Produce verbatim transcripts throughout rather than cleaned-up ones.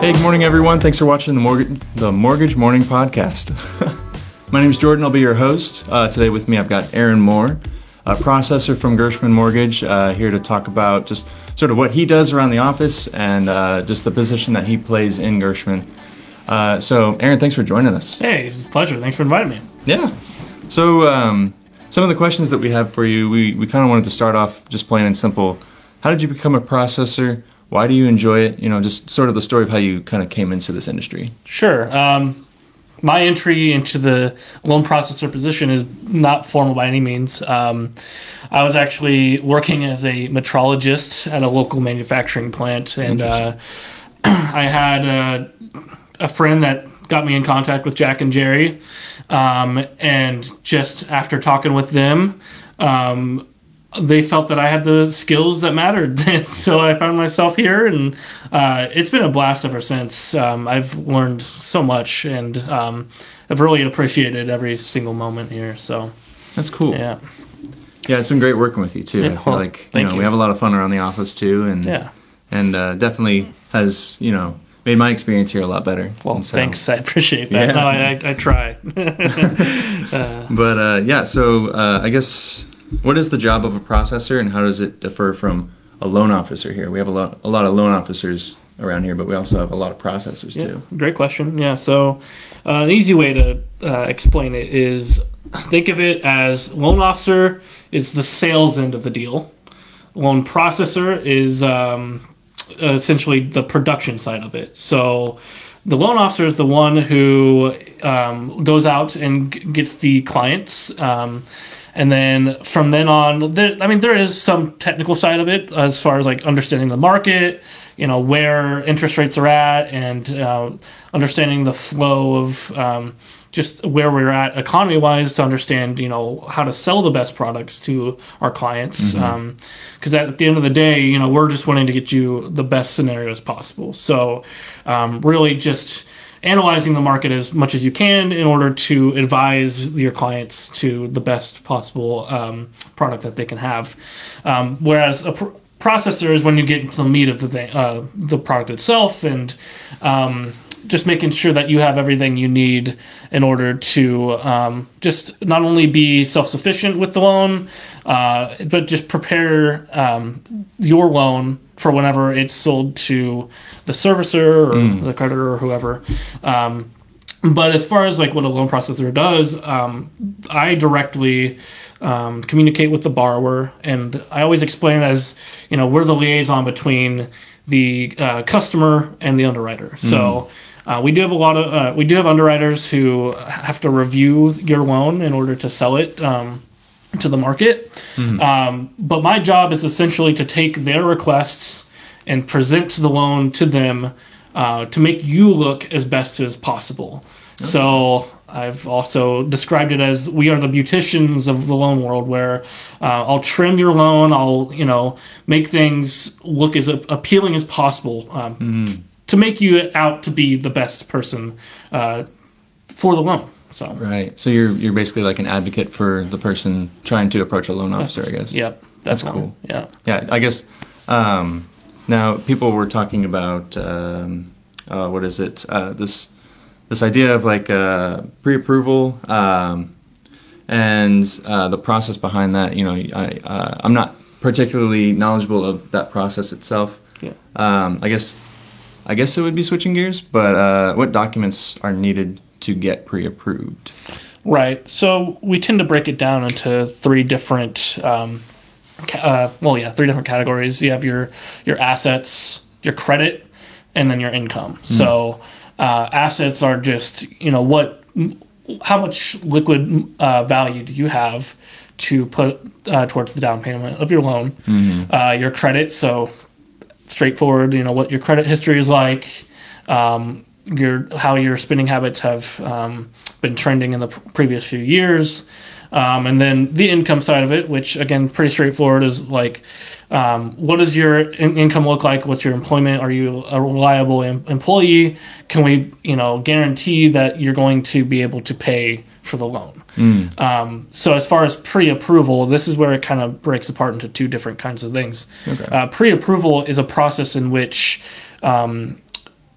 Hey, good morning, everyone. Thanks for watching the Mortgage, the Mortgage Morning Podcast. My name is Jordan. I'll be your host. Uh, today with me, I've got Aaron Moore, a processor from Gershman Mortgage, uh, here to talk about just sort of what he does around the office and uh, just the position that he plays in Gershman. Uh, so, Aaron, thanks for joining us. Hey, it's a pleasure. Thanks for inviting me. Yeah. So, um, some of the questions that we have for you, we, we kind of wanted to start off just plain and simple. How did you become a processor? Why do you enjoy it? You know, just sort of the story of how you kind of came into this industry. Sure. Um, my entry into the loan processor position is not formal by any means. Um, I was actually working as a metrologist at a local manufacturing plant, and uh, I had a, a friend that got me in contact with Jack and Jerry, um, and just after talking with them, um, they felt that I had the skills that mattered. So I found myself here, and uh, it's been a blast ever since. Um, I've learned so much, and um, I've really appreciated every single moment here. So that's cool. Yeah. Yeah, it's been great working with you too. Yeah, I feel like, you know, you. we have a lot of fun around the office too, and yeah. and uh, definitely has, you know, made my experience here a lot better. Well, so, thanks. I appreciate that. Yeah. No, I, I, I try. uh, but uh, yeah, so uh, I guess, what is the job of a processor, and how does it differ from a loan officer here? We have a lot, a lot of loan officers around here, but we also have a lot of processors yeah, too. Great question. Yeah. So uh, an easy way to uh, explain it is, think of it as loan officer is the sales end of the deal. Loan processor is um, essentially the production side of it. So the loan officer is the one who um, goes out and g- gets the clients. Um, And then from then on, there, I mean, there is some technical side of it as far as like understanding the market, you know, where interest rates are at, and uh, understanding the flow of um, just where we're at economy-wise to understand, you know, how to sell the best products to our clients. Mm-hmm. Um, 'cause at the end of the day, you know, we're just wanting to get you the best scenarios possible. So um, really just analyzing the market as much as you can in order to advise your clients to the best possible um, product that they can have. Um, whereas a pr- processor is when you get into the meat of the thing, uh, the product itself, and um, just making sure that you have everything you need in order to um, just not only be self-sufficient with the loan, uh, but just prepare um, your loan for whenever it's sold to the servicer or mm. the creditor or whoever. Um, but as far as like what a loan processor does, um, I directly um, communicate with the borrower, and I always explain it as, you know, we're the liaison between the uh, customer and the underwriter. Mm. So uh, we do have a lot of uh, we do have underwriters who have to review your loan in order to sell it Um, to the market. Mm-hmm. Um, but my job is essentially to take their requests and present the loan to them uh, to make you look as best as possible. Okay. So I've also described it as, we are the beauticians of the loan world, where uh, I'll trim your loan, I'll, you know, make things look as appealing as possible um, mm-hmm. to make you out to be the best person uh, for the loan. So. Right. So you're you're basically like an advocate for the person trying to approach a loan officer, I guess. Yep. That's, that's cool. Yeah. Yeah. I guess um, now people were talking about um, uh, what is it? Uh, this this idea of like uh, pre-approval um, and uh, the process behind that. You know, I uh, I'm not particularly knowledgeable of that process itself. Yeah. Um, I guess I guess it would be switching gears, but uh, what documents are needed to get pre-approved? Right. So we tend to break it down into three different, um, uh, well, yeah, three different categories. You have your, your assets, your credit, and then your income. Mm. So uh, assets are just, you know, what, how much liquid uh, value do you have to put uh, towards the down payment of your loan? Mm-hmm. Uh, your credit, so straightforward, you know, what your credit history is like, um, your how your spending habits have um, been trending in the pr- previous few years. Um, and then the income side of it, which, again, pretty straightforward, is like, um, what does your in- income look like? What's your employment? Are you a reliable em- employee? Can we, you know, guarantee that you're going to be able to pay for the loan? Mm. Um, so as far as pre-approval, this is where it kind of breaks apart into two different kinds of things. Okay. Uh, pre-approval is a process in which Um,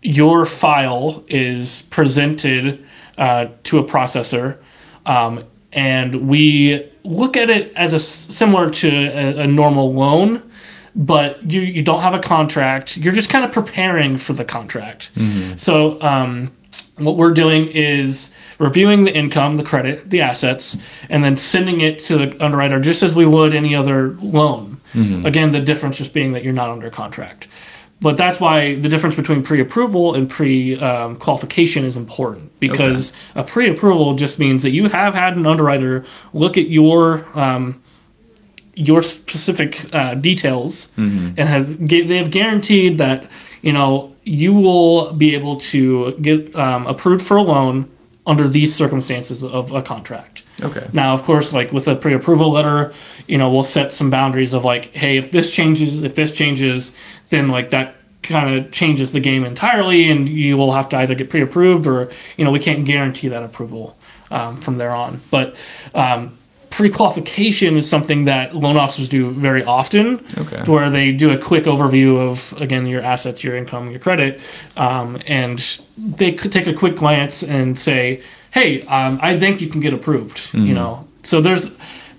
your file is presented uh, to a processor, um, and we look at it as a similar to a, a normal loan, but you, you don't have a contract. You're just kind of preparing for the contract. Mm-hmm. So um, what we're doing is reviewing the income, the credit, the assets, and then sending it to the underwriter just as we would any other loan. Mm-hmm. Again, the difference just being that you're not under contract. But that's why the difference between pre-approval and pre-qualification um, is important, because okay. a pre-approval just means that you have had an underwriter look at your um, your specific uh, details, mm-hmm. and has they have guaranteed that you know you will be able to get um, approved for a loan under these circumstances of a contract. Okay. Now, of course, like with a pre-approval letter, you know, we'll set some boundaries of like, hey, if this changes, if this changes, then like that kind of changes the game entirely, and you will have to either get pre-approved or, you know, we can't guarantee that approval um, from there on. But um, pre-qualification is something that loan officers do very often, okay. where they do a quick overview of, again, your assets, your income, your credit, um, and they could take a quick glance and say, hey, um, I think you can get approved, mm-hmm. you know. So there's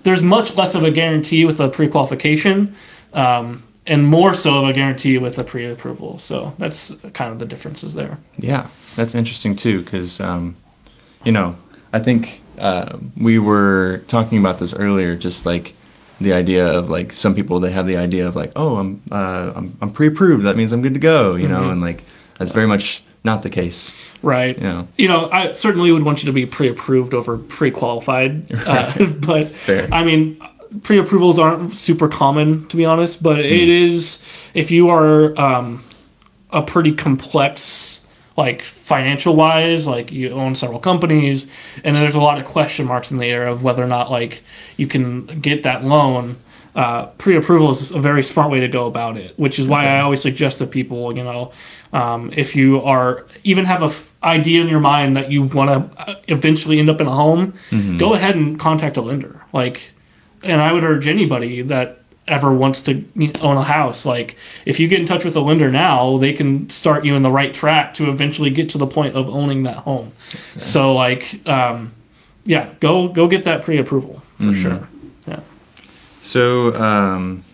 there's much less of a guarantee with a pre-qualification um, and more so of a guarantee with a pre-approval. So that's kind of the differences there. Yeah, that's interesting too, because, um, you know, I think uh, we were talking about this earlier, just like the idea of like some people, they have the idea of like, oh, I'm, uh, I'm, I'm pre-approved. That means I'm good to go, you mm-hmm. know, and like that's very much not the case. Right. You know, you know I certainly would want you to be pre-approved over pre-qualified. Right. Uh, but, fair. I mean, pre-approvals aren't super common, to be honest. But mm. it is, if you are um, a pretty complex, like, financial-wise, like, you own several companies, and there's a lot of question marks in the air of whether or not, like, you can get that loan. Uh, pre-approval is a very smart way to go about it, which is why okay. I always suggest to people, you know, um, if you are even have an f- idea in your mind that you want to eventually end up in a home, mm-hmm. go ahead and contact a lender. Like, and I would urge anybody that ever wants to you know, own a house, like, if you get in touch with a lender now, they can start you in the right track to eventually get to the point of owning that home. Okay. So, like, um, yeah, go go get that pre-approval for mm-hmm. sure. Yeah. So, um,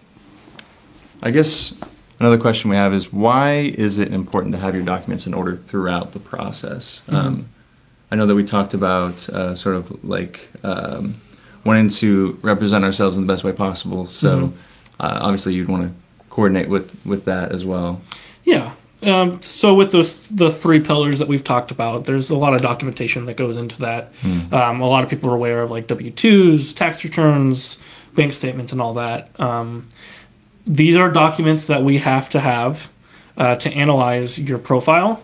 I guess another question we have is, why is it important to have your documents in order throughout the process? Mm-hmm. Um, I know that we talked about uh, sort of like um, wanting to represent ourselves in the best way possible. So, mm-hmm. uh, obviously, you'd want to coordinate with, with that as well. Yeah. Um, so with those the three pillars that we've talked about, there's a lot of documentation that goes into that. Mm. Um, a lot of people are aware of like W two's, tax returns, bank statements, and all that. Um, these are documents that we have to have uh, to analyze your profile.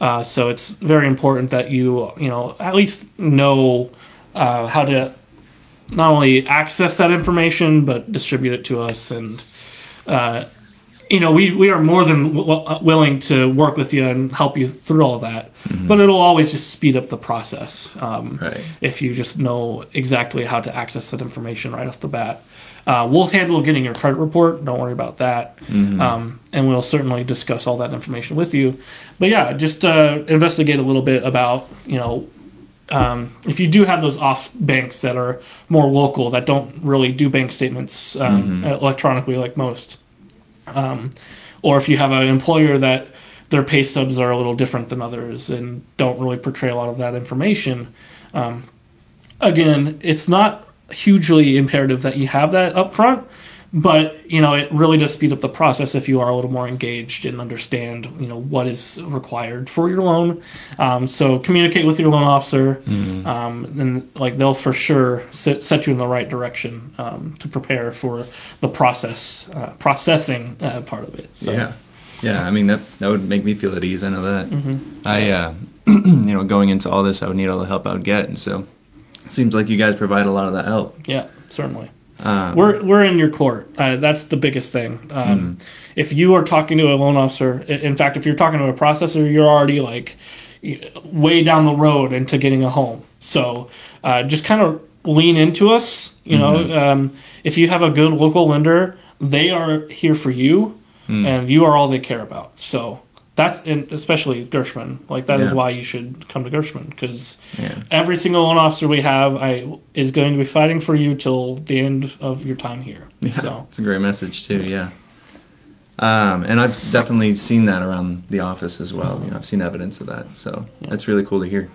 Uh, so it's very important that you, you know, at least know uh, how to not only access that information but distribute it to us. And uh, you know, we, we are more than w- willing to work with you and help you through all that, mm-hmm. but it'll always just speed up the process um, right. if you just know exactly how to access that information right off the bat. Uh, we'll handle getting your credit report. Don't worry about that. Mm-hmm. Um, and we'll certainly discuss all that information with you. But yeah, just uh, investigate a little bit about, you know, Um, if you do have those off banks that are more local, that don't really do bank statements um, mm-hmm. electronically like most, um, or if you have an employer that their pay stubs are a little different than others and don't really portray a lot of that information, um, again, it's not hugely imperative that you have that up front, but, you know, it really does speed up the process if you are a little more engaged and understand, you know, what is required for your loan. Um, so communicate with your loan officer, mm-hmm. um, and, like, they'll for sure set, set you in the right direction um, to prepare for the process, uh, processing uh, part of it. So. Yeah. Yeah, I mean, that that would make me feel at ease. I know that. Mm-hmm. I, uh, you know, going into all this, I would need all the help I would get, and so it seems like you guys provide a lot of that help. Yeah, certainly. Um, we're we're in your court. Uh, that's the biggest thing. Um, mm-hmm. If you are talking to a loan officer, in fact, if you're talking to a processor, you're already like way down the road into getting a home. So uh, just kind of lean into us. You mm-hmm. know, um, if you have a good local lender, they are here for you, mm-hmm. and you are all they care about. So That's in, especially Gershman. Like that yeah. is why you should come to Gershman, because yeah. every single loan officer we have I is going to be fighting for you till the end of your time here. Yeah, so it's a great message too. Yeah, um, and I've definitely seen that around the office as well. You know, I've seen evidence of that. So yeah. that's really cool to hear.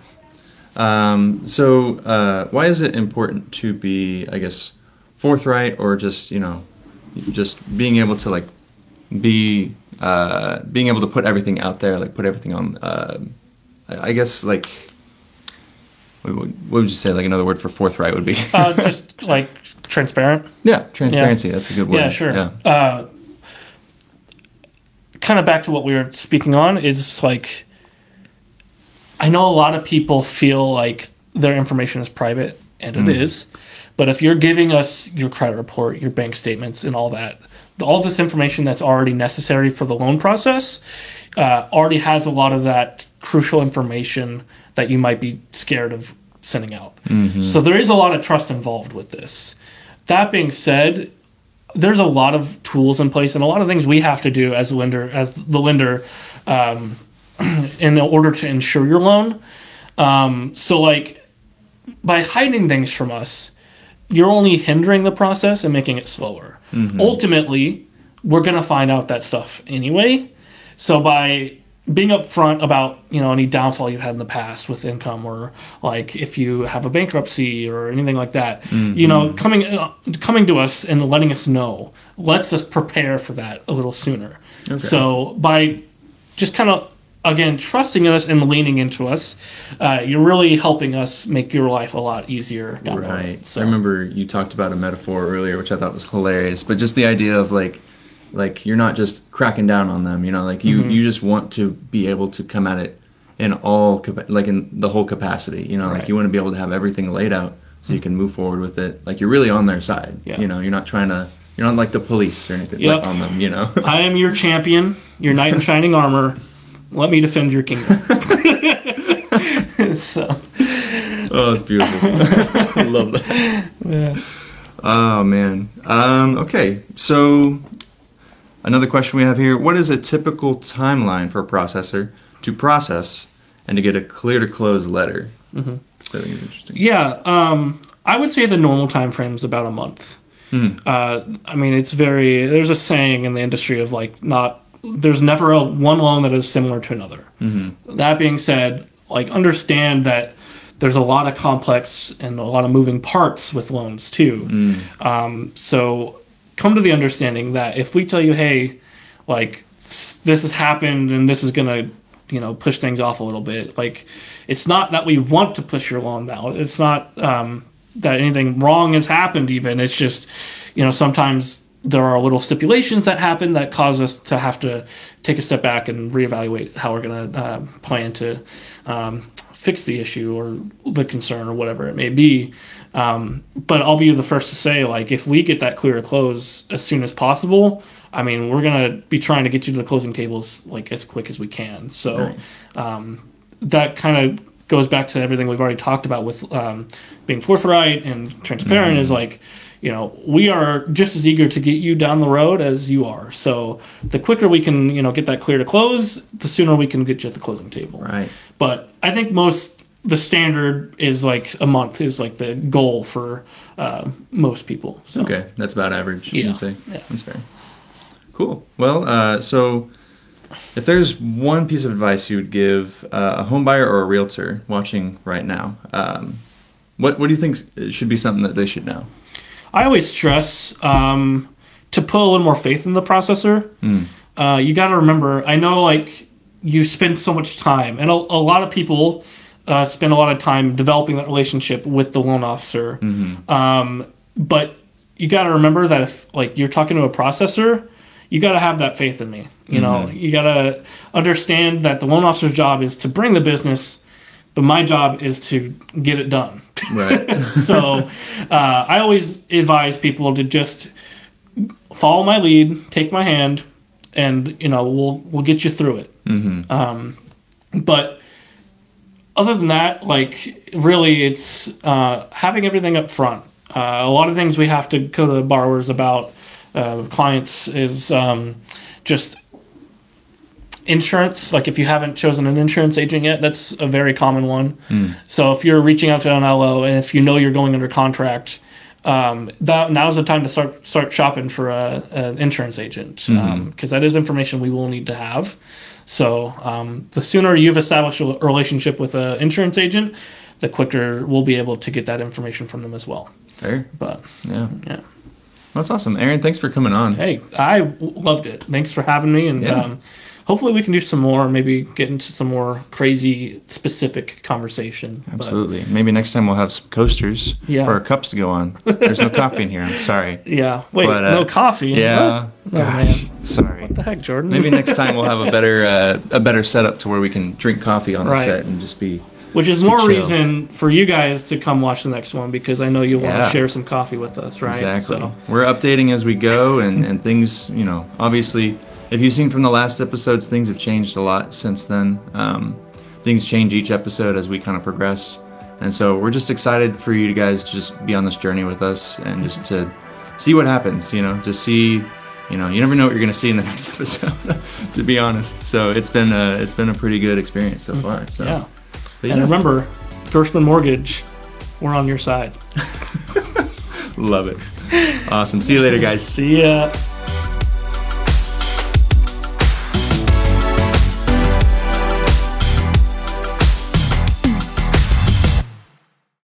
Um, so uh, why is it important to be, I guess, forthright, or just you know, just being able to like be. Uh, being able to put everything out there, like put everything on, uh, I guess like, what would you say, like another word for forthright would be? uh, just like transparent. Yeah, transparency, yeah. that's a good word. Yeah, sure. Yeah. Uh, kind of back to what we were speaking on, is like, I know a lot of people feel like their information is private, and mm. it is, but if you're giving us your credit report, your bank statements, and all that, all this information that's already necessary for the loan process uh, already has a lot of that crucial information that you might be scared of sending out. Mm-hmm. So there is a lot of trust involved with this. That being said, there's a lot of tools in place and a lot of things we have to do as a lender, as the lender, um, in order to insure your loan. Um, so like by hiding things from us, you're only hindering the process and making it slower. Mm-hmm. Ultimately, we're going to find out that stuff anyway. So by being upfront about, you know, any downfall you've had in the past with income, or like if you have a bankruptcy or anything like that, mm-hmm. you know, coming uh, coming to us and letting us know lets us prepare for that a little sooner. Okay. So by just kind of, again, trusting us and leaning into us, uh, you're really helping us make your life a lot easier. Right. So I remember you talked about a metaphor earlier, which I thought was hilarious, but just the idea of like, like you're not just cracking down on them, you know, like you, mm-hmm. you just want to be able to come at it in all, like in the whole capacity, you know, right. like you want to be able to have everything laid out so mm-hmm. you can move forward with it. Like you're really on their side, yeah. you know, you're not trying to, you're not like the police or anything yep. like on them, you know. I am your champion, your knight in shining armor. Let me defend your kingdom. so. Oh, it's beautiful. I love that. Yeah. Oh, man. Um, okay. So another question we have here. What is a typical timeline for a processor to process and to get a clear-to-close letter? Mm-hmm. That's really interesting. Yeah. Um, I would say the normal time frame is about a month. Mm. Uh, I mean, it's very... There's a saying in the industry of, like, not... There's never a one loan that is similar to another. Mm-hmm. That being said, like understand that there's a lot of complex and a lot of moving parts with loans too. Mm. Um, so come to the understanding that if we tell you, hey, like this has happened and this is gonna, you know, push things off a little bit. Like it's not that we want to push your loan out. It's not um, that anything wrong has happened. Even it's just, you know, sometimes. There are little stipulations that happen that cause us to have to take a step back and reevaluate how we're going to uh, plan to um, fix the issue or the concern or whatever it may be. Um, but I'll be the first to say, like, if we get that clear to close as soon as possible, I mean, we're going to be trying to get you to the closing tables like as quick as we can. So nice. um, that kind of goes back to everything we've already talked about with um, being forthright and transparent mm-hmm. is like, you know, we are just as eager to get you down the road as you are. So the quicker we can, you know, get that clear to close, the sooner we can get you at the closing table. Right. But I think most, the standard is like a month is like the goal for uh, most people. So. Okay. That's about average. Yeah. You'd say. Yeah. That's fair. Cool. Well, uh, so if there's one piece of advice you would give uh, a home buyer or a realtor watching right now, um, what, what do you think should be something that they should know? I always stress um, to put a little more faith in the processor. Mm. Uh, you got to remember, I know like you spend so much time, and a, a lot of people uh, spend a lot of time developing that relationship with the loan officer. Mm-hmm. Um, but you got to remember that if like you're talking to a processor, you got to have that faith in me. You mm-hmm. know, you got to understand that the loan officer's job is to bring the business, but my job is to get it done. Right. so uh, I always advise people to just follow my lead, take my hand, and you know we'll we'll get you through it. Mm-hmm. Um, but other than that, like really, it's uh, having everything up front. Uh, a lot of things we have to go to borrowers about, uh, clients is um, just Insurance, like if you haven't chosen an insurance agent yet, that's a very common one. Mm. So if you're reaching out to an L O and if you know you're going under contract, um, that, now's the time to start start shopping for a, an insurance agent, because mm-hmm. um, that is information we will need to have. So um, the sooner you've established a relationship with an insurance agent, the quicker we'll be able to get that information from them as well. Fair. But yeah, yeah. That's awesome. Aaron, thanks for coming on. Hey, I loved it. Thanks for having me. And yeah. um, hopefully we can do some more, maybe get into some more crazy, specific conversation. Absolutely. But maybe next time we'll have some coasters yeah. or cups to go on. There's no coffee in here. I'm sorry. Yeah. Wait, but, uh, no coffee? Yeah. What? Oh, gosh, man. Sorry. What the heck, Jordan? Maybe next time we'll have a better uh, a better setup to where we can drink coffee on right. the set and just be... Which is more reason for you guys to come watch the next one, because I know you want yeah. to share some coffee with us, right? Exactly. So. We're updating as we go, and, and things, you know, obviously, if you've seen from the last episodes, things have changed a lot since then. Um, things change each episode as we kind of progress. And so we're just excited for you guys to just be on this journey with us and just to see what happens, you know, to see, you know, you never know what you're going to see in the next episode, to be honest. So it's been a, it's been a pretty good experience so far. So. Yeah. But, and yeah. remember, Gershman Mortgage, we're on your side. Love it. Awesome. See you later, guys. See ya.